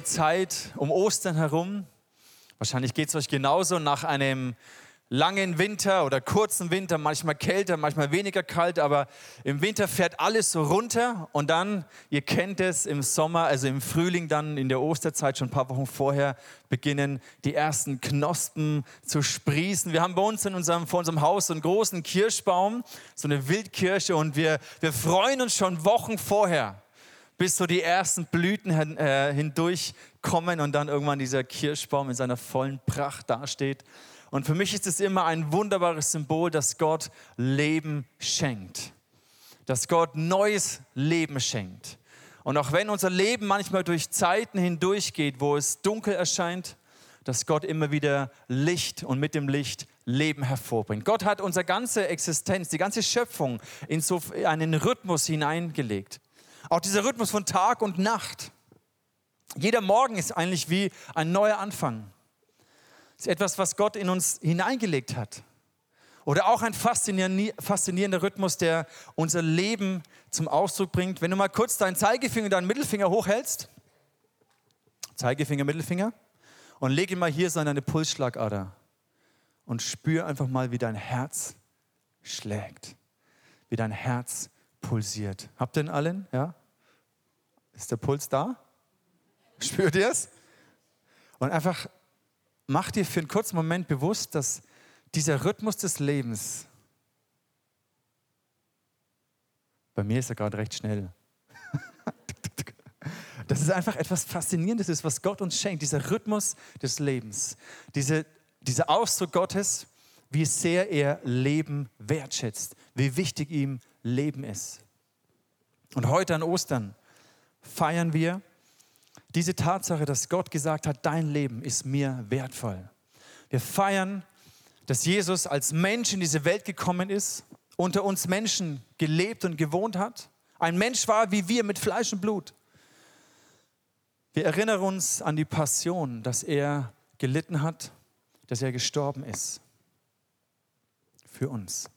diese Zeit um Ostern herum. Wahrscheinlich geht es euch genauso nach einem langen Winter oder kurzen Winter, manchmal kälter, manchmal weniger kalt, aber im Winter fährt alles so runter und dann, ihr kennt es, im Sommer, also im Frühling dann in der Osterzeit, schon ein paar Wochen vorher, beginnen die ersten Knospen zu sprießen. Wir haben bei uns vor unserem Haus so einen großen Kirschbaum, so eine Wildkirsche, und wir freuen uns schon Wochen vorher, bis so die ersten Blüten hindurchkommen und dann irgendwann dieser Kirschbaum in seiner vollen Pracht dasteht. Und für mich ist es immer ein wunderbares Symbol, dass Gott Leben schenkt, dass Gott neues Leben schenkt. Und auch wenn unser Leben manchmal durch Zeiten hindurchgeht, wo es dunkel erscheint, dass Gott immer wieder Licht und mit dem Licht Leben hervorbringt. Gott hat unsere ganze Existenz, die ganze Schöpfung in so einen Rhythmus hineingelegt. Auch dieser Rhythmus von Tag und Nacht. Jeder Morgen ist eigentlich wie ein neuer Anfang. Das ist etwas, was Gott in uns hineingelegt hat. Oder auch ein faszinierender Rhythmus, der unser Leben zum Ausdruck bringt. Wenn du mal kurz deinen Zeigefinger und deinen Mittelfinger hochhältst. Zeigefinger, Mittelfinger. Und leg ihn mal hier so an deine Pulsschlagader. Und spür einfach mal, wie dein Herz schlägt. Wie dein Herz pulsiert. Habt ihr den allen? Ja? Ist der Puls da? Spürt ihr es? Und einfach mach dir für einen kurzen Moment bewusst, dass dieser Rhythmus des Lebens, bei mir ist er gerade recht schnell, dass es einfach etwas Faszinierendes ist, was Gott uns schenkt, dieser Rhythmus des Lebens, dieser Ausdruck Gottes, wie sehr er Leben wertschätzt, wie wichtig ihm Leben ist. Und heute an Ostern feiern wir diese Tatsache, dass Gott gesagt hat, dein Leben ist mir wertvoll. Wir feiern, dass Jesus als Mensch in diese Welt gekommen ist, unter uns Menschen gelebt und gewohnt hat. Ein Mensch war wie wir mit Fleisch und Blut. Wir erinnern uns an die Passion, dass er gelitten hat, dass er gestorben ist für uns.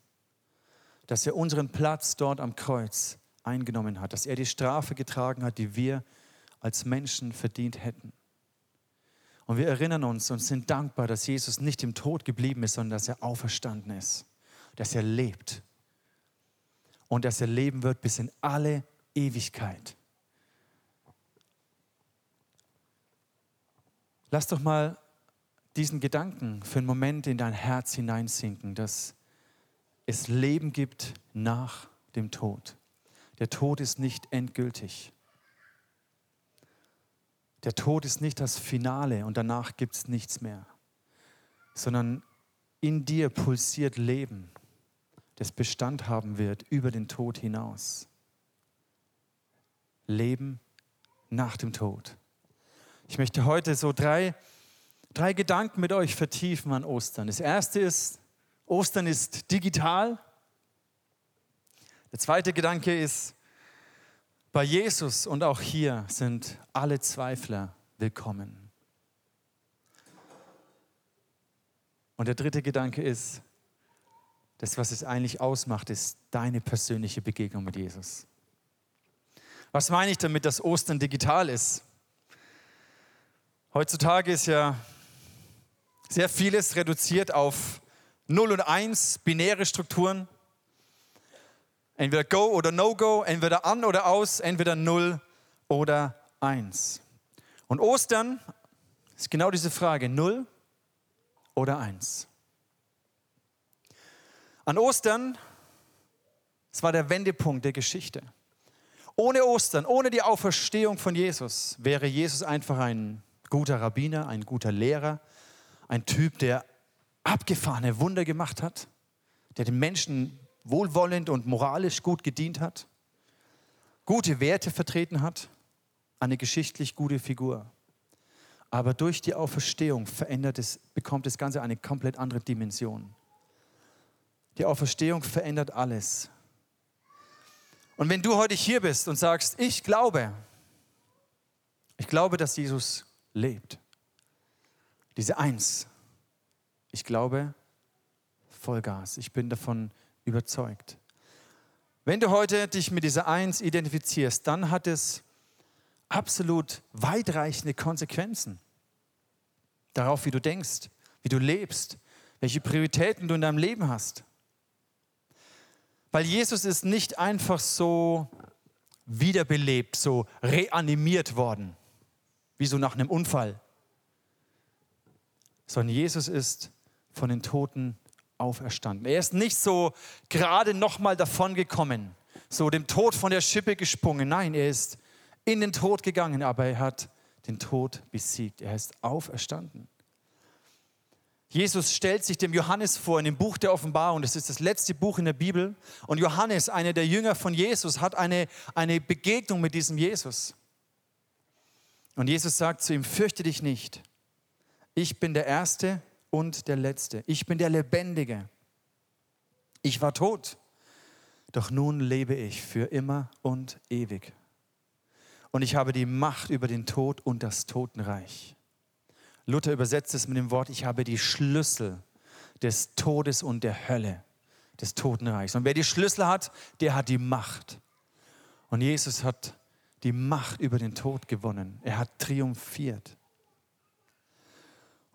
Dass er unseren Platz dort am Kreuz eingenommen hat, dass er die Strafe getragen hat, die wir als Menschen verdient hätten. Und wir erinnern uns und sind dankbar, dass Jesus nicht im Tod geblieben ist, sondern dass er auferstanden ist, dass er lebt und dass er leben wird bis in alle Ewigkeit. Lass doch mal diesen Gedanken für einen Moment in dein Herz hineinsinken, dass es Leben gibt nach dem Tod. Der Tod ist nicht endgültig. Der Tod ist nicht das Finale und danach gibt es nichts mehr, sondern in dir pulsiert Leben, das Bestand haben wird über den Tod hinaus. Leben nach dem Tod. Ich möchte heute so drei Gedanken mit euch vertiefen an Ostern. Das erste ist, Ostern ist digital. Der zweite Gedanke ist, bei Jesus und auch hier sind alle Zweifler willkommen. Und der dritte Gedanke ist, das, was es eigentlich ausmacht, ist deine persönliche Begegnung mit Jesus. Was meine ich damit, dass Ostern digital ist? Heutzutage ist ja sehr vieles reduziert auf 0 und 1, binäre Strukturen. Entweder Go oder No-Go, entweder an oder aus, entweder 0 oder 1. Und Ostern ist genau diese Frage, 0 oder 1. An Ostern, es war der Wendepunkt der Geschichte. Ohne Ostern, ohne die Auferstehung von Jesus, wäre Jesus einfach ein guter Rabbiner, ein guter Lehrer, ein Typ, der abgefahrene Wunder gemacht hat, der den Menschen wohlwollend und moralisch gut gedient hat, gute Werte vertreten hat, eine geschichtlich gute Figur. Aber durch die Auferstehung bekommt das Ganze eine komplett andere Dimension. Die Auferstehung verändert alles. Und wenn du heute hier bist und sagst, ich glaube, dass Jesus lebt. Diese Eins. Ich glaube, Vollgas. Ich bin davon überzeugt. Wenn du heute dich mit dieser Eins identifizierst, dann hat es absolut weitreichende Konsequenzen. Darauf, wie du denkst, wie du lebst, welche Prioritäten du in deinem Leben hast. Weil Jesus ist nicht einfach so wiederbelebt, so reanimiert worden, wie so nach einem Unfall. Sondern Jesus ist von den Toten auferstanden. Er ist nicht so gerade nochmal davongekommen, so dem Tod von der Schippe gesprungen. Nein, er ist in den Tod gegangen, aber er hat den Tod besiegt. Er ist auferstanden. Jesus stellt sich dem Johannes vor in dem Buch der Offenbarung. Das ist das letzte Buch in der Bibel. Und Johannes, einer der Jünger von Jesus, hat eine Begegnung mit diesem Jesus. Und Jesus sagt zu ihm: Fürchte dich nicht. Ich bin der Erste und der Letzte. Ich bin der Lebendige. Ich war tot, doch nun lebe ich für immer und ewig. Und ich habe die Macht über den Tod und das Totenreich. Luther übersetzt es mit dem Wort: Ich habe die Schlüssel des Todes und der Hölle, des Totenreichs. Und wer die Schlüssel hat, der hat die Macht. Und Jesus hat die Macht über den Tod gewonnen. Er hat triumphiert.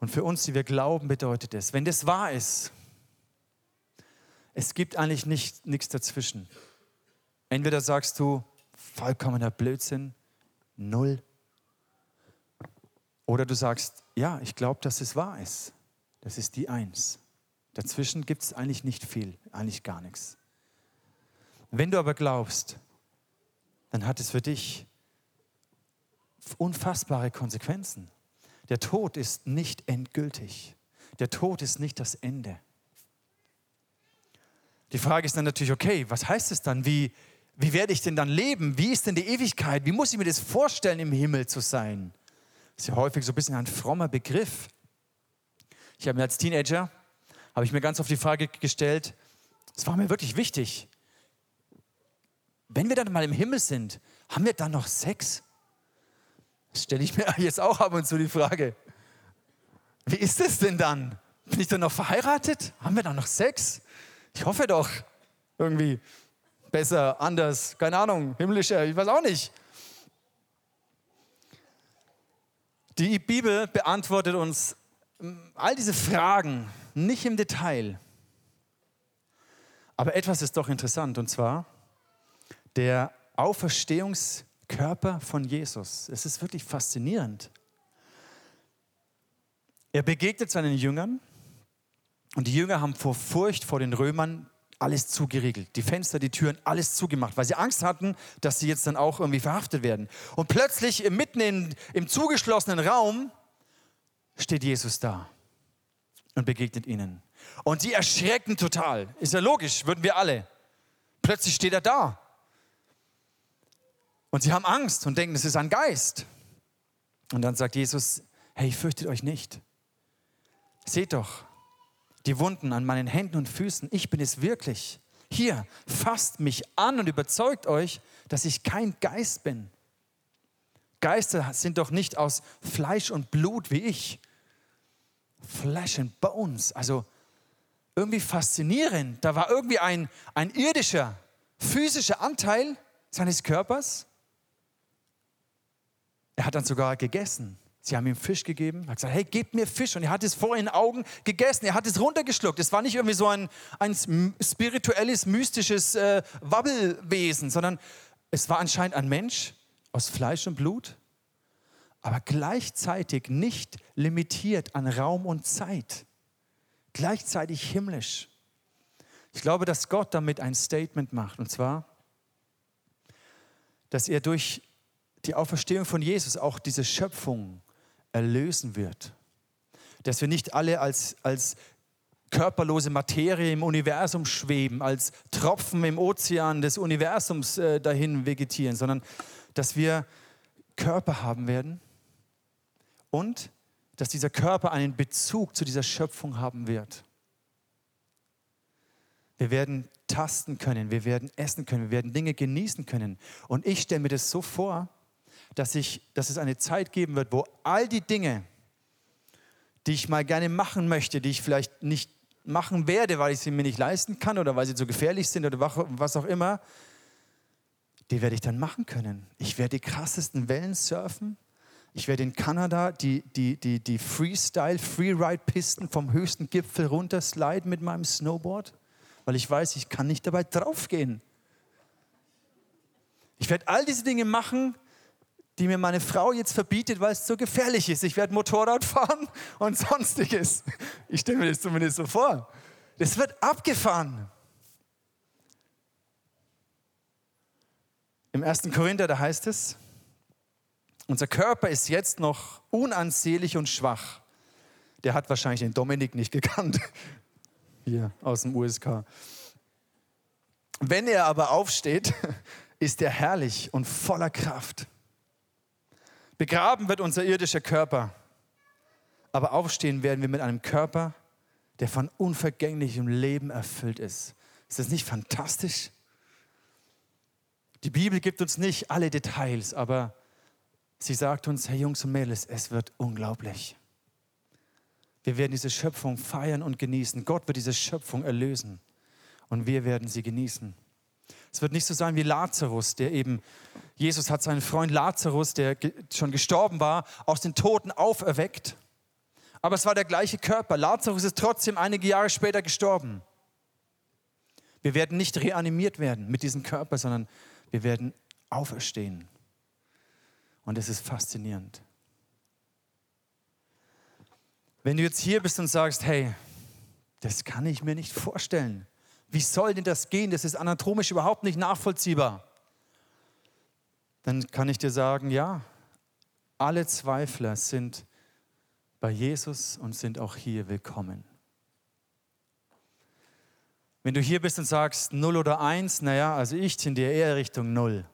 Und für uns, die wir glauben, bedeutet es, wenn das wahr ist, es gibt eigentlich nichts dazwischen. Entweder sagst du, vollkommener Blödsinn, null. Oder du sagst, ja, ich glaube, dass es wahr ist. Das ist die Eins. Dazwischen gibt es eigentlich nicht viel, eigentlich gar nichts. Wenn du aber glaubst, dann hat es für dich unfassbare Konsequenzen. Der Tod ist nicht endgültig. Der Tod ist nicht das Ende. Die Frage ist dann natürlich, okay, was heißt es dann? Wie werde ich denn dann leben? Wie ist denn die Ewigkeit? Wie muss ich mir das vorstellen, im Himmel zu sein? Das ist ja häufig so ein bisschen ein frommer Begriff. Ich habe mir als Teenager, ganz oft die Frage gestellt, es war mir wirklich wichtig, wenn wir dann mal im Himmel sind, haben wir dann noch Sex? Das stelle ich mir jetzt auch ab und zu die Frage. Wie ist es denn dann? Bin ich dann noch verheiratet? Haben wir dann noch Sex? Ich hoffe doch, irgendwie besser, anders, keine Ahnung, himmlischer, ich weiß auch nicht. Die Bibel beantwortet uns all diese Fragen, nicht im Detail. Aber etwas ist doch interessant, und zwar der Auferstehungskörper von Jesus. Es ist wirklich faszinierend. Er begegnet seinen Jüngern und die Jünger haben vor Furcht vor den Römern alles zugeriegelt. Die Fenster, die Türen, alles zugemacht, weil sie Angst hatten, dass sie jetzt dann auch irgendwie verhaftet werden. Und plötzlich mitten im zugeschlossenen Raum steht Jesus da und begegnet ihnen. Und die erschrecken total. Ist ja logisch, würden wir alle. Plötzlich steht er da. Und sie haben Angst und denken, es ist ein Geist. Und dann sagt Jesus: Hey, fürchtet euch nicht. Seht doch, die Wunden an meinen Händen und Füßen, ich bin es wirklich. Hier, fasst mich an und überzeugt euch, dass ich kein Geist bin. Geister sind doch nicht aus Fleisch und Blut wie ich. Flesh and Bones, also irgendwie faszinierend. Da war irgendwie ein irdischer, physischer Anteil seines Körpers. Er hat dann sogar gegessen. Sie haben ihm Fisch gegeben, hat gesagt, hey, gebt mir Fisch. Und er hat es vor ihren Augen gegessen, er hat es runtergeschluckt. Es war nicht irgendwie so ein spirituelles, mystisches Wabbelwesen, sondern es war anscheinend ein Mensch aus Fleisch und Blut, aber gleichzeitig nicht limitiert an Raum und Zeit. Gleichzeitig himmlisch. Ich glaube, dass Gott damit ein Statement macht, und zwar, dass er durch die Auferstehung von Jesus auch diese Schöpfung erlösen wird. Dass wir nicht alle als körperlose Materie im Universum schweben, als Tropfen im Ozean des Universums dahin vegetieren, sondern dass wir Körper haben werden und dass dieser Körper einen Bezug zu dieser Schöpfung haben wird. Wir werden tasten können, wir werden essen können, wir werden Dinge genießen können. Und ich stelle mir das so vor, dass es eine Zeit geben wird, wo all die Dinge, die ich mal gerne machen möchte, die ich vielleicht nicht machen werde, weil ich sie mir nicht leisten kann oder weil sie zu gefährlich sind oder was auch immer, die werde ich dann machen können. Ich werde die krassesten Wellen surfen. Ich werde in Kanada die Freestyle, Freeride-Pisten vom höchsten Gipfel runtersliden mit meinem Snowboard, weil ich weiß, ich kann nicht dabei draufgehen. Ich werde all diese Dinge machen, die mir meine Frau jetzt verbietet, weil es so gefährlich ist. Ich werde Motorrad fahren und Sonstiges. Ich stelle mir das zumindest so vor. Das wird abgefahren. Im 1. Korinther, da heißt es, unser Körper ist jetzt noch unansehnlich und schwach. Der hat wahrscheinlich den Dominik nicht gekannt. Hier aus dem USK. Wenn er aber aufsteht, ist er herrlich und voller Kraft. Begraben wird unser irdischer Körper, aber aufstehen werden wir mit einem Körper, der von unvergänglichem Leben erfüllt ist. Ist das nicht fantastisch? Die Bibel gibt uns nicht alle Details, aber sie sagt uns, hey Jungs und Mädels, es wird unglaublich. Wir werden diese Schöpfung feiern und genießen. Gott wird diese Schöpfung erlösen und wir werden sie genießen. Es wird nicht so sein wie Lazarus, der eben, Jesus hat seinen Freund Lazarus, der schon gestorben war, aus den Toten auferweckt. Aber es war der gleiche Körper. Lazarus ist trotzdem einige Jahre später gestorben. Wir werden nicht reanimiert werden mit diesem Körper, sondern wir werden auferstehen. Und es ist faszinierend. Wenn du jetzt hier bist und sagst, hey, das kann ich mir nicht vorstellen. Wie soll denn das gehen? Das ist anatomisch überhaupt nicht nachvollziehbar. Dann kann ich dir sagen, ja, alle Zweifler sind bei Jesus und sind auch hier willkommen. Wenn du hier bist und sagst 0 oder 1, naja, also ich tendiere eher Richtung 0,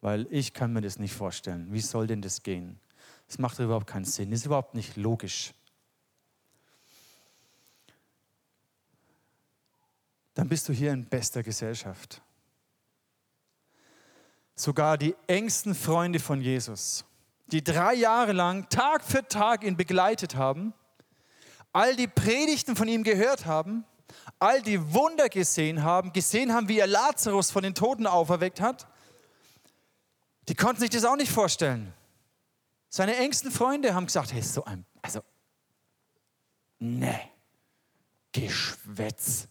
weil ich kann mir das nicht vorstellen. Wie soll denn das gehen? Das macht überhaupt keinen Sinn, das ist überhaupt nicht logisch. Dann bist du hier in bester Gesellschaft. Sogar die engsten Freunde von Jesus, die 3 Jahre lang Tag für Tag ihn begleitet haben, all die Predigten von ihm gehört haben, all die Wunder gesehen haben, wie er Lazarus von den Toten auferweckt hat, die konnten sich das auch nicht vorstellen. Seine engsten Freunde haben gesagt, hey, so ein, also, ne, Geschwätz.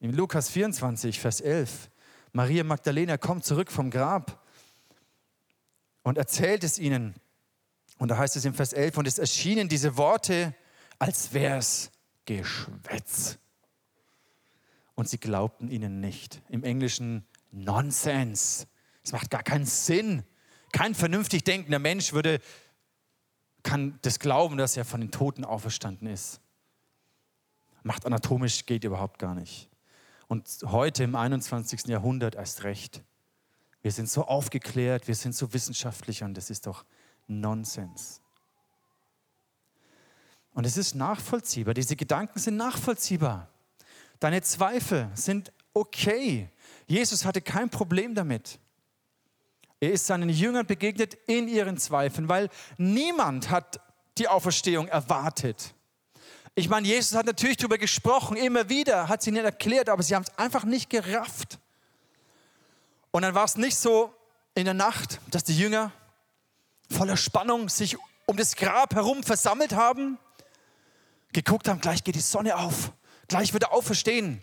In Lukas 24, Vers 11, Maria Magdalena kommt zurück vom Grab und erzählt es ihnen. Und da heißt es in Vers 11, und es erschienen diese Worte, als wär's Geschwätz. Und sie glaubten ihnen nicht. Im Englischen Nonsense. Es macht gar keinen Sinn. Kein vernünftig denkender Mensch kann das glauben, dass er von den Toten auferstanden ist. Macht anatomisch, geht überhaupt gar nicht. Und heute im 21. Jahrhundert erst recht. Wir sind so aufgeklärt, wir sind so wissenschaftlich und das ist doch Nonsens. Und es ist nachvollziehbar, diese Gedanken sind nachvollziehbar. Deine Zweifel sind okay. Jesus hatte kein Problem damit. Er ist seinen Jüngern begegnet in ihren Zweifeln, weil niemand hat die Auferstehung erwartet. Ich meine, Jesus hat natürlich darüber gesprochen, immer wieder, hat sie ihnen erklärt, aber sie haben es einfach nicht gerafft. Und dann war es nicht so in der Nacht, dass die Jünger voller Spannung sich um das Grab herum versammelt haben, geguckt haben, gleich geht die Sonne auf, gleich wird er auferstehen.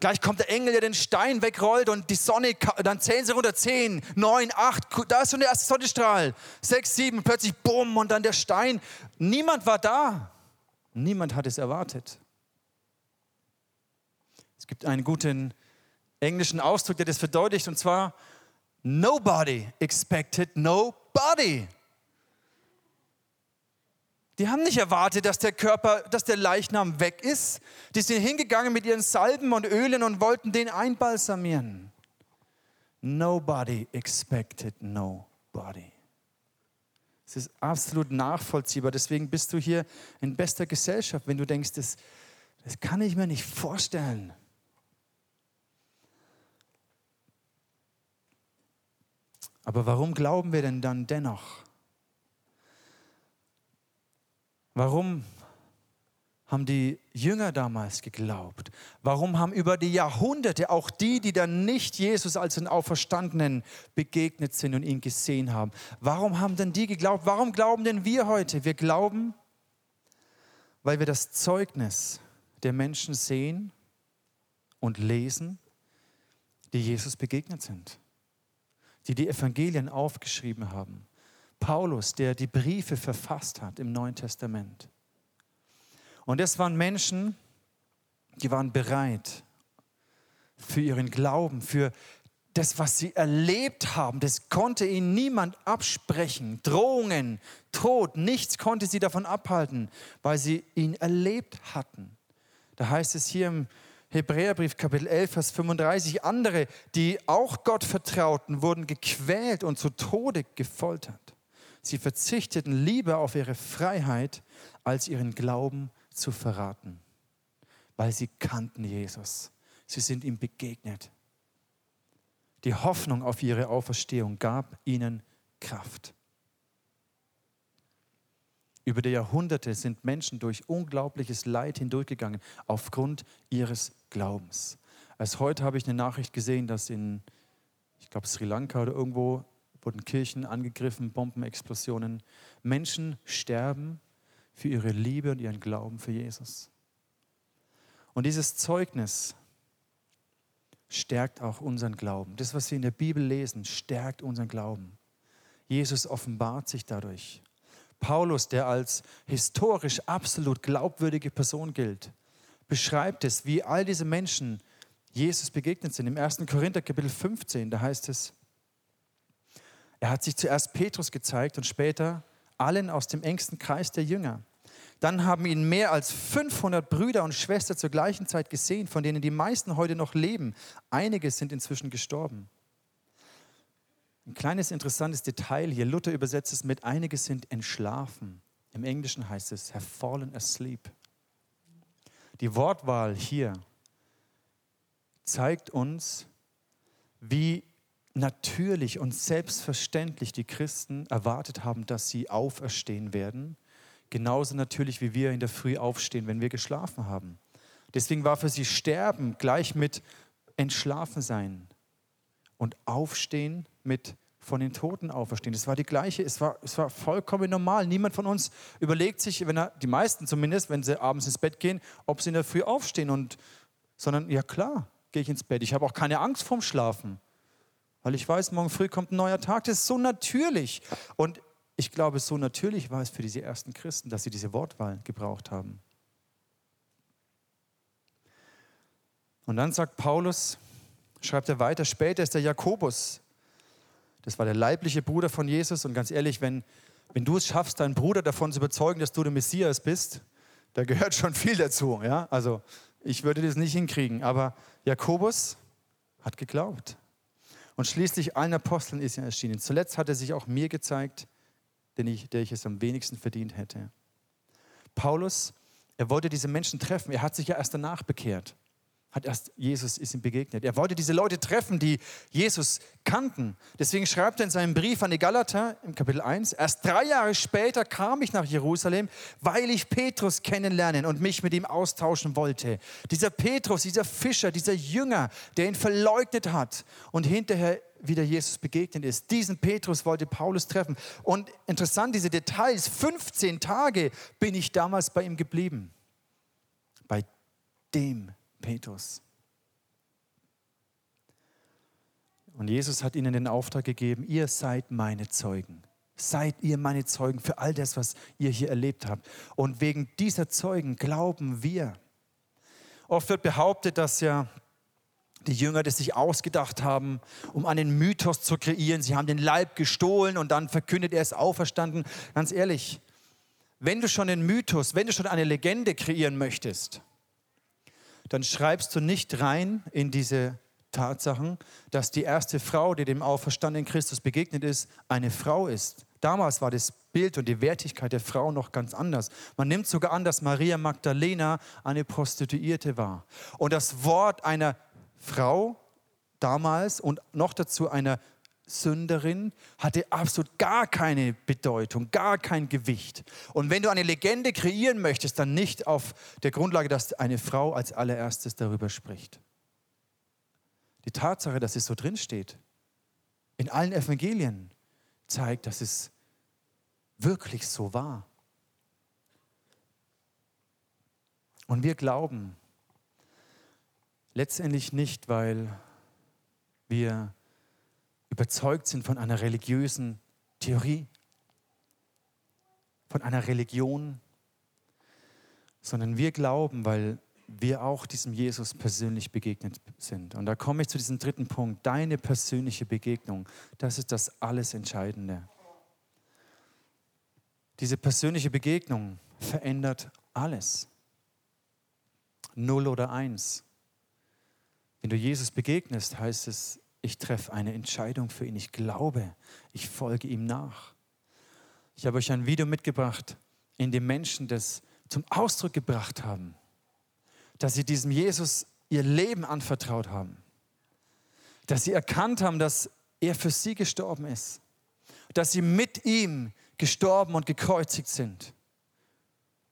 Gleich kommt der Engel, der den Stein wegrollt und die Sonne, dann zählen sie runter, 10, 9, 8, da ist schon der erste Sonnenstrahl, 6, 7, plötzlich bumm und dann der Stein. Niemand war da. Niemand hat es erwartet. Es gibt einen guten englischen Ausdruck, der das verdeutlicht, und zwar nobody expected nobody. Die haben nicht erwartet, dass der Leichnam weg ist. Die sind hingegangen mit ihren Salben und Ölen und wollten den einbalsamieren. Nobody expected nobody. Es ist absolut nachvollziehbar. Deswegen bist du hier in bester Gesellschaft, wenn du denkst, das kann ich mir nicht vorstellen. Aber warum glauben wir denn dann dennoch? Warum haben die Jünger damals geglaubt? Warum haben über die Jahrhunderte auch die, die dann nicht Jesus als den Auferstandenen begegnet sind und ihn gesehen haben, warum haben denn die geglaubt? Warum glauben denn wir heute? Wir glauben, weil wir das Zeugnis der Menschen sehen und lesen, die Jesus begegnet sind, die die Evangelien aufgeschrieben haben. Paulus, der die Briefe verfasst hat im Neuen Testament. Und das waren Menschen, die waren bereit für ihren Glauben, für das, was sie erlebt haben. Das konnte ihnen niemand absprechen. Drohungen, Tod, nichts konnte sie davon abhalten, weil sie ihn erlebt hatten. Da heißt es hier im Hebräerbrief, Kapitel 11, Vers 35, andere, die auch Gott vertrauten, wurden gequält und zu Tode gefoltert. Sie verzichteten lieber auf ihre Freiheit, als ihren Glauben zu verraten, weil sie kannten Jesus. Sie sind ihm begegnet. Die Hoffnung auf ihre Auferstehung gab ihnen Kraft. Über die Jahrhunderte sind Menschen durch unglaubliches Leid hindurchgegangen, aufgrund ihres Glaubens. Als heute habe ich eine Nachricht gesehen, dass in, ich glaube, Sri Lanka oder irgendwo, wurden Kirchen angegriffen, Bombenexplosionen. Menschen sterben für ihre Liebe und ihren Glauben für Jesus. Und dieses Zeugnis stärkt auch unseren Glauben. Das, was wir in der Bibel lesen, stärkt unseren Glauben. Jesus offenbart sich dadurch. Paulus, der als historisch absolut glaubwürdige Person gilt, beschreibt es, wie all diese Menschen Jesus begegnet sind. Im 1. Korinther, Kapitel 15, da heißt es, er hat sich zuerst Petrus gezeigt und später allen aus dem engsten Kreis der Jünger. Dann haben ihn mehr als 500 Brüder und Schwestern zur gleichen Zeit gesehen, von denen die meisten heute noch leben. Einige sind inzwischen gestorben. Ein kleines interessantes Detail hier. Luther übersetzt es mit, einige sind entschlafen. Im Englischen heißt es, have fallen asleep. Die Wortwahl hier zeigt uns, wie natürlich und selbstverständlich die Christen erwartet haben, dass sie auferstehen werden. Genauso natürlich, wie wir in der Früh aufstehen, wenn wir geschlafen haben. Deswegen war für sie Sterben gleich mit Entschlafen sein und Aufstehen mit von den Toten auferstehen. Das war die gleiche, es war vollkommen normal. Niemand von uns überlegt sich, die meisten zumindest, wenn sie abends ins Bett gehen, ob sie in der Früh aufstehen, sondern ja klar, gehe ich ins Bett. Ich habe auch keine Angst vorm Schlafen. Weil ich weiß, morgen früh kommt ein neuer Tag. Das ist so natürlich. Und ich glaube, so natürlich war es für diese ersten Christen, dass sie diese Wortwahl gebraucht haben. Und dann sagt Paulus, schreibt er weiter, später ist der Jakobus. Das war der leibliche Bruder von Jesus. Und ganz ehrlich, wenn du es schaffst, deinen Bruder davon zu überzeugen, dass du der Messias bist, da gehört schon viel dazu. Ja? Also ich würde das nicht hinkriegen. Aber Jakobus hat geglaubt. Und schließlich allen Aposteln ist er erschienen. Zuletzt hat er sich auch mir gezeigt, der ich es am wenigsten verdient hätte. Paulus, er wollte diese Menschen treffen. Er hat sich ja erst danach bekehrt. Jesus ist ihm begegnet. Er wollte diese Leute treffen, die Jesus kannten. Deswegen schreibt er in seinem Brief an die Galater im Kapitel 1, erst 3 Jahre später kam ich nach Jerusalem, weil ich Petrus kennenlernen und mich mit ihm austauschen wollte. Dieser Petrus, dieser Fischer, dieser Jünger, der ihn verleugnet hat und hinterher wieder Jesus begegnet ist. Diesen Petrus wollte Paulus treffen. Und interessant, diese Details, 15 Tage bin ich damals bei ihm geblieben. Bei dem Petrus. Und Jesus hat ihnen den Auftrag gegeben, ihr seid meine Zeugen. Seid ihr meine Zeugen für all das, was ihr hier erlebt habt. Und wegen dieser Zeugen glauben wir. Oft wird behauptet, dass ja die Jünger das sich ausgedacht haben, um einen Mythos zu kreieren. Sie haben den Leib gestohlen und dann verkündet, er ist auferstanden. Ganz ehrlich, wenn du schon einen Mythos, wenn du schon eine Legende kreieren möchtest, dann schreibst du nicht rein in diese Tatsachen, dass die erste Frau, die dem auferstandenen Christus begegnet ist, eine Frau ist. Damals war das Bild und die Wertigkeit der Frau noch ganz anders. Man nimmt sogar an, dass Maria Magdalena eine Prostituierte war. Und das Wort einer Frau damals und noch dazu einer Sünderin hatte absolut gar keine Bedeutung, gar kein Gewicht. Und wenn du eine Legende kreieren möchtest, dann nicht auf der Grundlage, dass eine Frau als allererstes darüber spricht. Die Tatsache, dass es so drinsteht, in allen Evangelien, zeigt, dass es wirklich so war. Und wir glauben letztendlich nicht, weil wir überzeugt sind von einer religiösen Theorie, von einer Religion, sondern wir glauben, weil wir auch diesem Jesus persönlich begegnet sind. Und da komme ich zu diesem dritten Punkt, deine persönliche Begegnung, das ist das alles Entscheidende. Diese persönliche Begegnung verändert alles. 0 oder 1. Wenn du Jesus begegnest, heißt es, ich treffe eine Entscheidung für ihn. Ich glaube, ich folge ihm nach. Ich habe euch ein Video mitgebracht, in dem Menschen das zum Ausdruck gebracht haben, dass sie diesem Jesus ihr Leben anvertraut haben, dass sie erkannt haben, dass er für sie gestorben ist, dass sie mit ihm gestorben und gekreuzigt sind,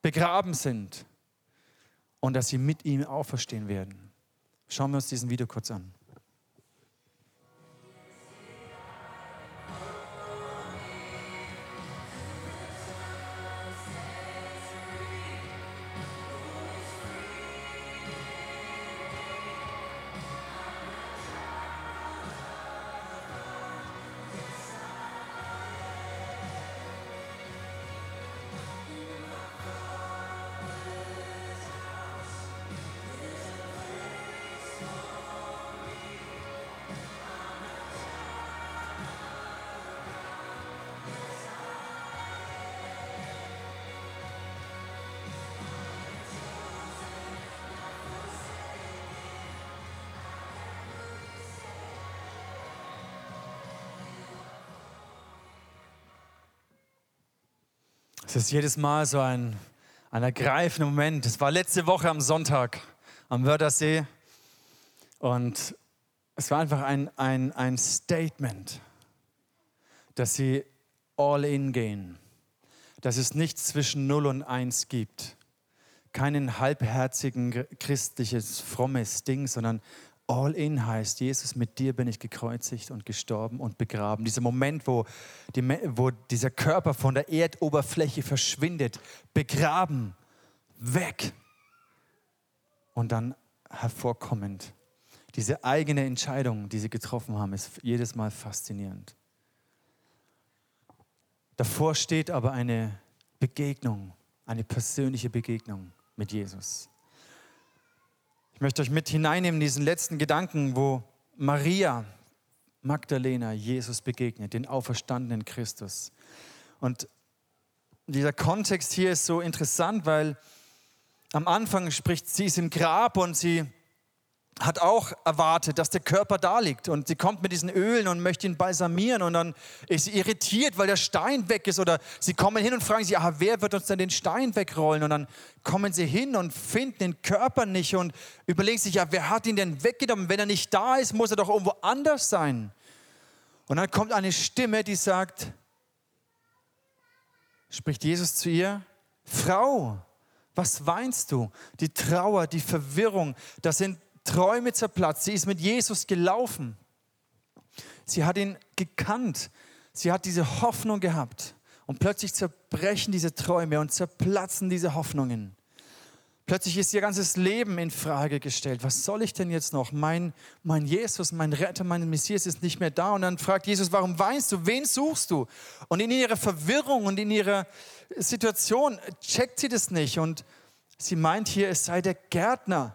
begraben sind und dass sie mit ihm auferstehen werden. Schauen wir uns diesen Video kurz an. Das ist jedes Mal so ein ergreifender Moment. Es war letzte Woche am Sonntag am Wörthersee und es war einfach ein Statement, dass sie all in gehen, dass es nichts zwischen 0 und 1 gibt. Keinen halbherzigen christliches, frommes Ding, sondern all in heißt, Jesus, mit dir bin ich gekreuzigt und gestorben und begraben. Dieser Moment, wo dieser Körper von der Erdoberfläche verschwindet, begraben, weg. Und dann hervorkommend. Diese eigene Entscheidung, die sie getroffen haben, ist jedes Mal faszinierend. Davor steht aber eine Begegnung, eine persönliche Begegnung mit Jesus. Ich möchte euch mit hineinnehmen in diesen letzten Gedanken, wo Maria Magdalena Jesus begegnet, den auferstandenen Christus. Und dieser Kontext hier ist so interessant, weil am Anfang spricht sie, ist im Grab und sie hat auch erwartet, dass der Körper da liegt. Und sie kommt mit diesen Ölen und möchte ihn balsamieren und dann ist sie irritiert, weil der Stein weg ist. Oder sie kommen hin und fragen sich, wer wird uns denn den Stein wegrollen? Und dann kommen sie hin und finden den Körper nicht und überlegen sich, wer hat ihn denn weggenommen? Wenn er nicht da ist, muss er doch irgendwo anders sein. Und dann kommt eine Stimme, die sagt, spricht Jesus zu ihr, Frau, was weinst du? Die Trauer, die Verwirrung, das sind Träume zerplatzt. Sie ist mit Jesus gelaufen. Sie hat ihn gekannt. Sie hat diese Hoffnung gehabt. Und plötzlich zerbrechen diese Träume und zerplatzen diese Hoffnungen. Plötzlich ist ihr ganzes Leben in Frage gestellt. Was soll ich denn jetzt noch? Mein Jesus, mein Retter, mein Messias ist nicht mehr da. Und dann fragt Jesus, warum weinst du? Wen suchst du? Und in ihrer Verwirrung und in ihrer Situation checkt sie das nicht. Und sie meint hier, es sei der Gärtner.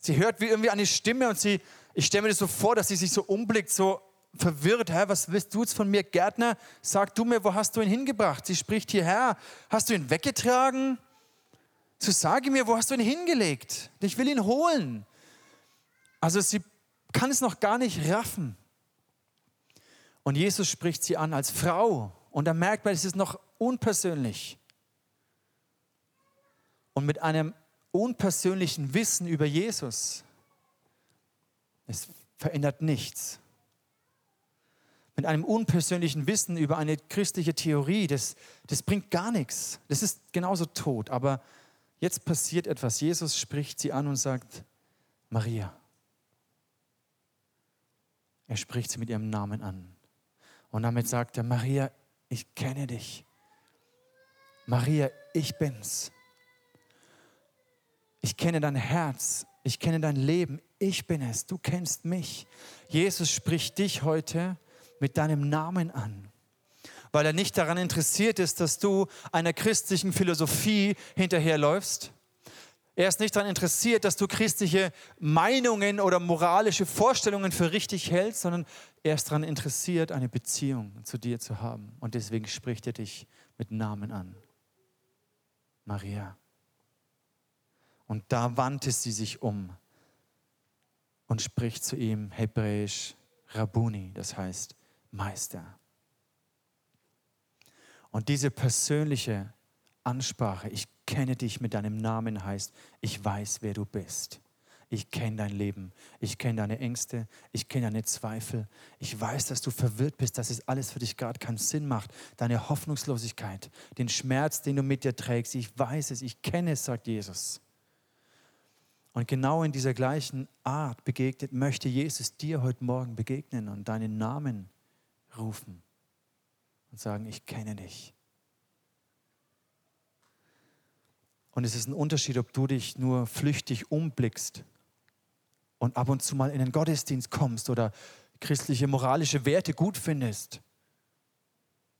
Sie hört wie irgendwie eine Stimme und ich stelle mir das so vor, dass sie sich so umblickt, so verwirrt. Herr, was willst du jetzt von mir, Gärtner? Sag du mir, wo hast du ihn hingebracht? Sie spricht hier, Herr, hast du ihn weggetragen? So sage mir, wo hast du ihn hingelegt? Ich will ihn holen. Also sie kann es noch gar nicht raffen. Und Jesus spricht sie an als Frau. Und da merkt man, es ist noch unpersönlich. Und mit einem unpersönlichen Wissen über Jesus, es verändert nichts. mit einem unpersönlichen Wissen über eine christliche Theorie, das bringt gar nichts. Das ist genauso tot. Aber jetzt passiert etwas. Jesus spricht sie an und sagt, Maria. Er spricht sie mit ihrem Namen an. Und damit sagt er, Maria, ich kenne dich. Maria, ich bin's. Ich kenne dein Herz. Ich kenne dein Leben. Ich bin es. Du kennst mich. Jesus spricht dich heute mit deinem Namen an, weil er nicht daran interessiert ist, dass du einer christlichen Philosophie hinterherläufst. Er ist nicht daran interessiert, dass du christliche Meinungen oder moralische Vorstellungen für richtig hältst, sondern er ist daran interessiert, eine Beziehung zu dir zu haben. Und deswegen spricht er dich mit Namen an. Maria. Und da wandte sie sich um und spricht zu ihm hebräisch Rabuni, das heißt Meister. Und diese persönliche Ansprache, ich kenne dich mit deinem Namen, heißt, ich weiß, wer du bist. Ich kenne dein Leben, ich kenne deine Ängste, ich kenne deine Zweifel. Ich weiß, dass du verwirrt bist, dass es alles für dich gerade keinen Sinn macht. Deine Hoffnungslosigkeit, den Schmerz, den du mit dir trägst, ich weiß es, ich kenne es, sagt Jesus. Und genau in dieser gleichen Art möchte Jesus dir heute Morgen begegnen und deinen Namen rufen und sagen, ich kenne dich. Und es ist ein Unterschied, ob du dich nur flüchtig umblickst und ab und zu mal in den Gottesdienst kommst oder christliche moralische Werte gut findest.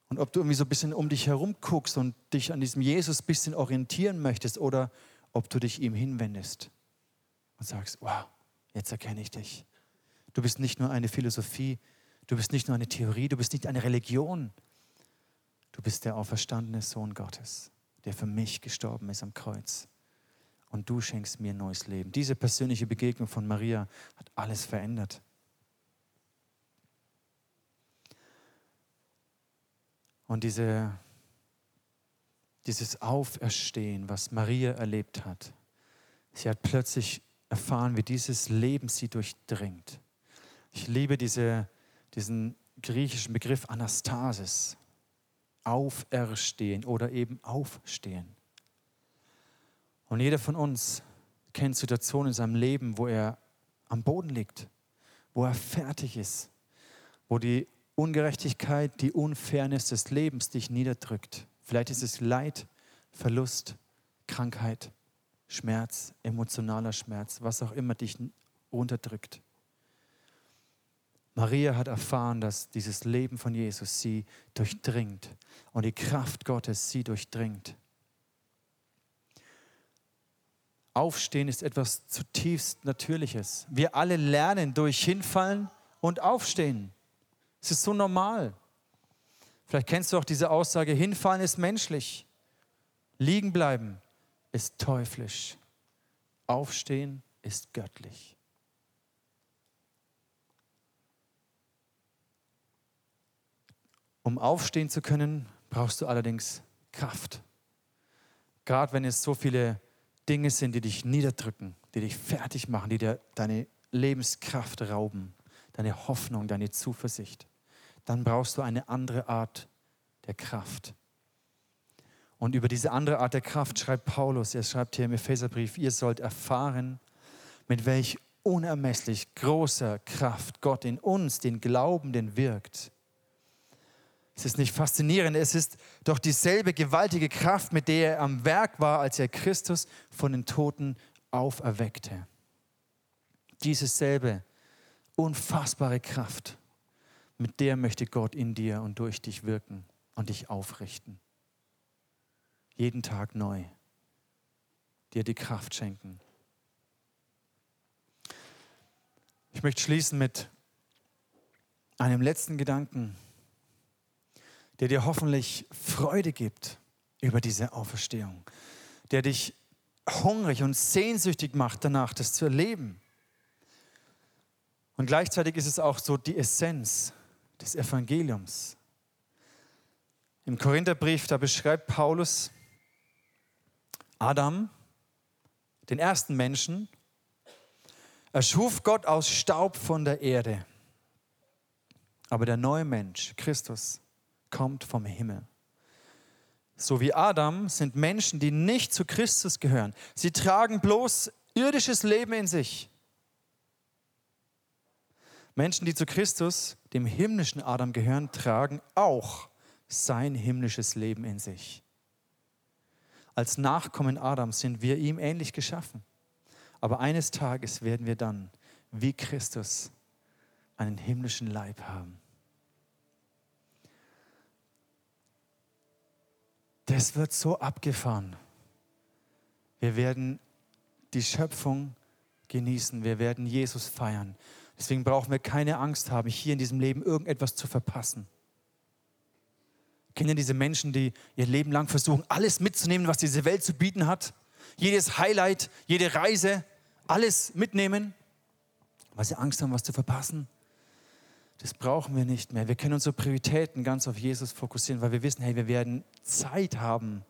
Und ob du irgendwie so ein bisschen um dich herum guckst und dich an diesem Jesus ein bisschen orientieren möchtest oder ob du dich ihm hinwendest und sagst, wow, jetzt erkenne ich dich. Du bist nicht nur eine Philosophie, du bist nicht nur eine Theorie, du bist nicht eine Religion. Du bist der auferstandene Sohn Gottes, der für mich gestorben ist am Kreuz. Und du schenkst mir neues Leben. Diese persönliche Begegnung von Maria hat alles verändert. Und dieses Auferstehen, was Maria erlebt hat, sie hat plötzlich erfahren, wie dieses Leben sie durchdringt. Ich liebe diesen griechischen Begriff Anastasis. Auferstehen oder eben aufstehen. Und jeder von uns kennt Situationen in seinem Leben, wo er am Boden liegt, wo er fertig ist, wo die Ungerechtigkeit, die Unfairness des Lebens dich niederdrückt. Vielleicht ist es Leid, Verlust, Krankheit, Schmerz, emotionaler Schmerz, was auch immer dich runterdrückt. Maria hat erfahren, dass dieses Leben von Jesus sie durchdringt und die Kraft Gottes sie durchdringt. Aufstehen ist etwas zutiefst Natürliches. Wir alle lernen durch Hinfallen und Aufstehen. Es ist so normal. Vielleicht kennst du auch diese Aussage, hinfallen ist menschlich. Liegen bleiben ist teuflisch. Aufstehen ist göttlich. Um aufstehen zu können, brauchst du allerdings Kraft. Gerade wenn es so viele Dinge sind, die dich niederdrücken, die dich fertig machen, die dir deine Lebenskraft rauben, deine Hoffnung, deine Zuversicht, dann brauchst du eine andere Art der Kraft. Und über diese andere Art der Kraft schreibt Paulus, er schreibt hier im Epheserbrief, ihr sollt erfahren, mit welch unermesslich großer Kraft Gott in uns, den Glaubenden, wirkt. Es ist nicht faszinierend, es ist doch dieselbe gewaltige Kraft, mit der er am Werk war, als er Christus von den Toten auferweckte. Diese selbe unfassbare Kraft, mit der möchte Gott in dir und durch dich wirken und dich aufrichten. Jeden Tag neu dir die Kraft schenken. Ich möchte schließen mit einem letzten Gedanken, der dir hoffentlich Freude gibt über diese Auferstehung, der dich hungrig und sehnsüchtig macht danach, das zu erleben. Und gleichzeitig ist es auch so die Essenz des Evangeliums. Im Korintherbrief, da beschreibt Paulus Adam, den ersten Menschen, erschuf Gott aus Staub von der Erde. Aber der neue Mensch, Christus, kommt vom Himmel. So wie Adam sind Menschen, die nicht zu Christus gehören. Sie tragen bloß irdisches Leben in sich. Menschen, die zu Christus, dem himmlischen Adam gehören, tragen auch sein himmlisches Leben in sich. Als Nachkommen Adams sind wir ihm ähnlich geschaffen. Aber eines Tages werden wir dann, wie Christus, einen himmlischen Leib haben. Das wird so abgefahren. Wir werden die Schöpfung genießen. Wir werden Jesus feiern. Deswegen brauchen wir keine Angst haben, hier in diesem Leben irgendetwas zu verpassen. Kennt ihr diese Menschen, die ihr Leben lang versuchen, alles mitzunehmen, was diese Welt zu bieten hat? Jedes Highlight, jede Reise, alles mitnehmen, weil sie Angst haben, was zu verpassen? Das brauchen wir nicht mehr. Wir können unsere Prioritäten ganz auf Jesus fokussieren, weil wir wissen, hey, wir werden Zeit haben.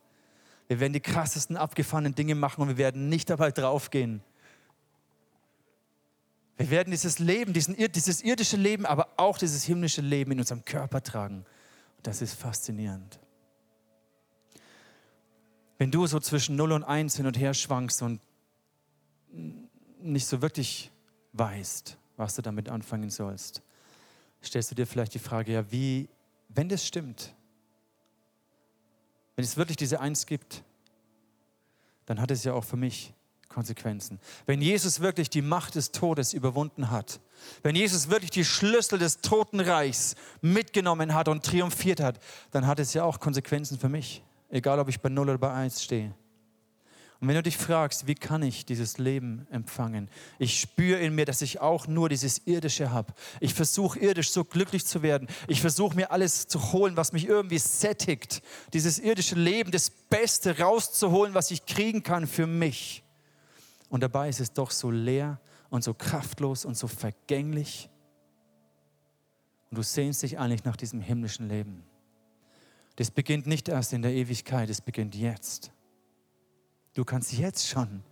Wir werden die krassesten abgefahrenen Dinge machen und wir werden nicht dabei draufgehen. Wir werden dieses Leben, dieses irdische Leben, aber auch dieses himmlische Leben in unserem Körper tragen. Und das ist faszinierend. Wenn du so zwischen 0 und 1 hin und her schwankst und nicht so wirklich weißt, was du damit anfangen sollst, stellst du dir vielleicht die Frage, ja, wie, wenn das stimmt, wenn es wirklich diese Eins gibt, dann hat es ja auch für mich Konsequenzen. Wenn Jesus wirklich die Macht des Todes überwunden hat, wenn Jesus wirklich die Schlüssel des Totenreichs mitgenommen hat und triumphiert hat, dann hat es ja auch Konsequenzen für mich, egal ob ich bei 0 oder bei 1 stehe. Und wenn du dich fragst, wie kann ich dieses Leben empfangen? Ich spüre in mir, dass ich auch nur dieses Irdische habe. Ich versuche irdisch so glücklich zu werden. Ich versuche mir alles zu holen, was mich irgendwie sättigt. Dieses irdische Leben, das Beste rauszuholen, was ich kriegen kann für mich. Und dabei ist es doch so leer und so kraftlos und so vergänglich. Und du sehnst dich eigentlich nach diesem himmlischen Leben. Das beginnt nicht erst in der Ewigkeit, es beginnt jetzt. Du kannst jetzt schon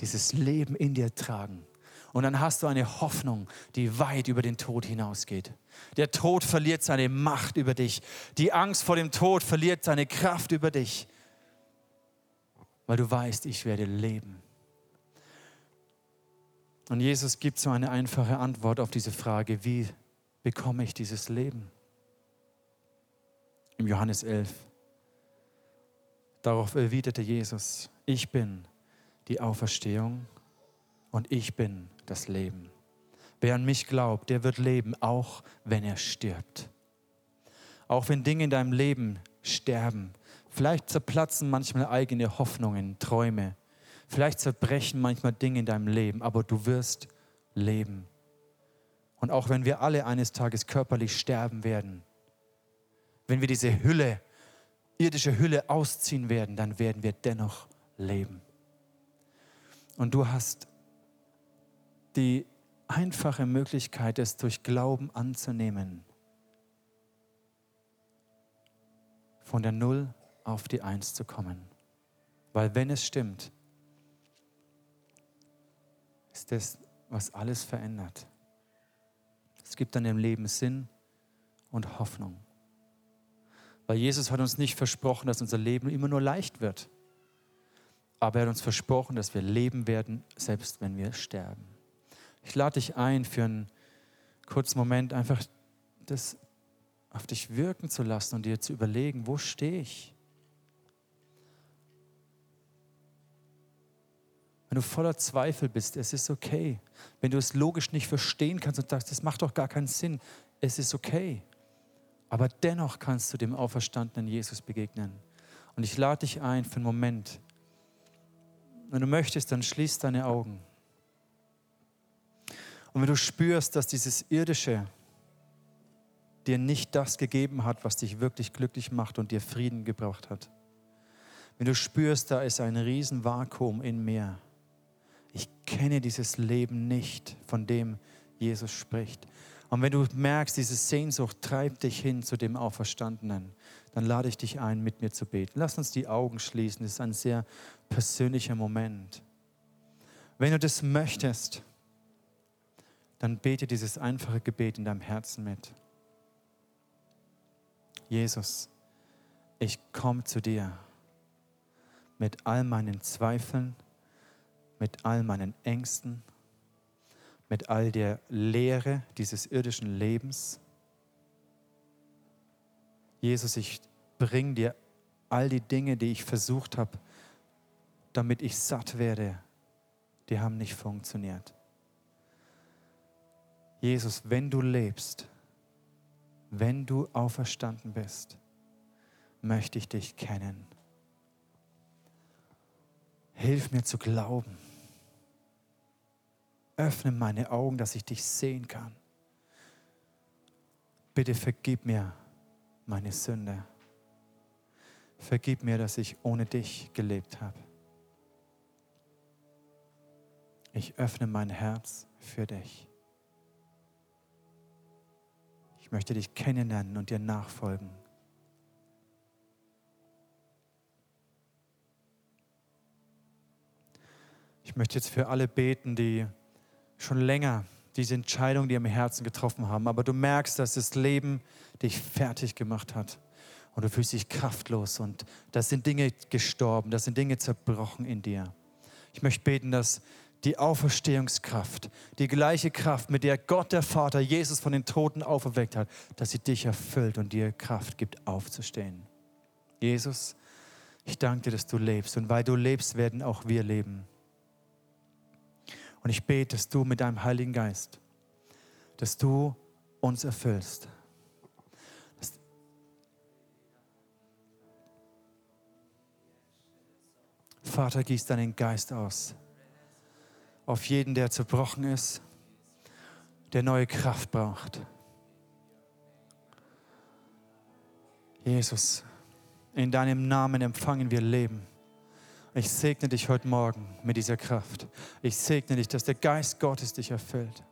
dieses Leben in dir tragen. Und dann hast du eine Hoffnung, die weit über den Tod hinausgeht. Der Tod verliert seine Macht über dich. Die Angst vor dem Tod verliert seine Kraft über dich. Weil du weißt, ich werde leben. Und Jesus gibt so eine einfache Antwort auf diese Frage, wie bekomme ich dieses Leben? Im Johannes 11. Darauf erwiderte Jesus, ich bin die Auferstehung und ich bin das Leben. Wer an mich glaubt, der wird leben, auch wenn er stirbt. Auch wenn Dinge in deinem Leben sterben. Vielleicht zerplatzen manchmal eigene Hoffnungen, Träume. Vielleicht zerbrechen manchmal Dinge in deinem Leben, aber du wirst leben. Und auch wenn wir alle eines Tages körperlich sterben werden, wenn wir diese Hülle, irdische Hülle ausziehen werden, dann werden wir dennoch leben. Und du hast die einfache Möglichkeit, es durch Glauben anzunehmen. Von der 0 auf die 1 zu kommen. Weil wenn es stimmt, ist das, was alles verändert. Es gibt an dem Leben Sinn und Hoffnung. Weil Jesus hat uns nicht versprochen, dass unser Leben immer nur leicht wird. Aber er hat uns versprochen, dass wir leben werden, selbst wenn wir sterben. Ich lade dich ein, für einen kurzen Moment einfach das auf dich wirken zu lassen und dir zu überlegen, wo stehe ich? Wenn du voller Zweifel bist, es ist okay. Wenn du es logisch nicht verstehen kannst und sagst, das macht doch gar keinen Sinn, es ist okay. Aber dennoch kannst du dem auferstandenen Jesus begegnen. Und ich lade dich ein für einen Moment. Wenn du möchtest, dann schließ deine Augen. Und wenn du spürst, dass dieses Irdische dir nicht das gegeben hat, was dich wirklich glücklich macht und dir Frieden gebracht hat. Wenn du spürst, da ist ein Riesenvakuum in mir. Ich kenne dieses Leben nicht, von dem Jesus spricht. Und wenn du merkst, diese Sehnsucht treibt dich hin zu dem Auferstandenen, dann lade ich dich ein, mit mir zu beten. Lass uns die Augen schließen. Das ist ein sehr persönlicher Moment. Wenn du das möchtest, dann bete dieses einfache Gebet in deinem Herzen mit. Jesus, ich komme zu dir mit all meinen Zweifeln, mit all meinen Ängsten, mit all der Leere dieses irdischen Lebens. Jesus, ich bringe dir all die Dinge, die ich versucht habe, damit ich satt werde, die haben nicht funktioniert. Jesus, wenn du lebst, wenn du auferstanden bist, möchte ich dich kennen. Hilf mir zu glauben. Öffne meine Augen, dass ich dich sehen kann. Bitte vergib mir meine Sünde. Vergib mir, dass ich ohne dich gelebt habe. Ich öffne mein Herz für dich. Ich möchte dich kennenlernen und dir nachfolgen. Ich möchte jetzt für alle beten, die schon länger diese Entscheidung, die im Herzen getroffen haben. Aber du merkst, dass das Leben dich fertig gemacht hat. Und du fühlst dich kraftlos. Und das sind Dinge gestorben, das sind Dinge zerbrochen in dir. Ich möchte beten, dass die Auferstehungskraft, die gleiche Kraft, mit der Gott, der Vater, Jesus von den Toten auferweckt hat, dass sie dich erfüllt und dir Kraft gibt, aufzustehen. Jesus, ich danke dir, dass du lebst. Und weil du lebst, werden auch wir leben. Und ich bete, dass du mit deinem Heiligen Geist, dass du uns erfüllst. Vater, gieß deinen Geist aus. Auf jeden, der zerbrochen ist, der neue Kraft braucht. Jesus, in deinem Namen empfangen wir Leben. Ich segne dich heute Morgen mit dieser Kraft. Ich segne dich, dass der Geist Gottes dich erfüllt.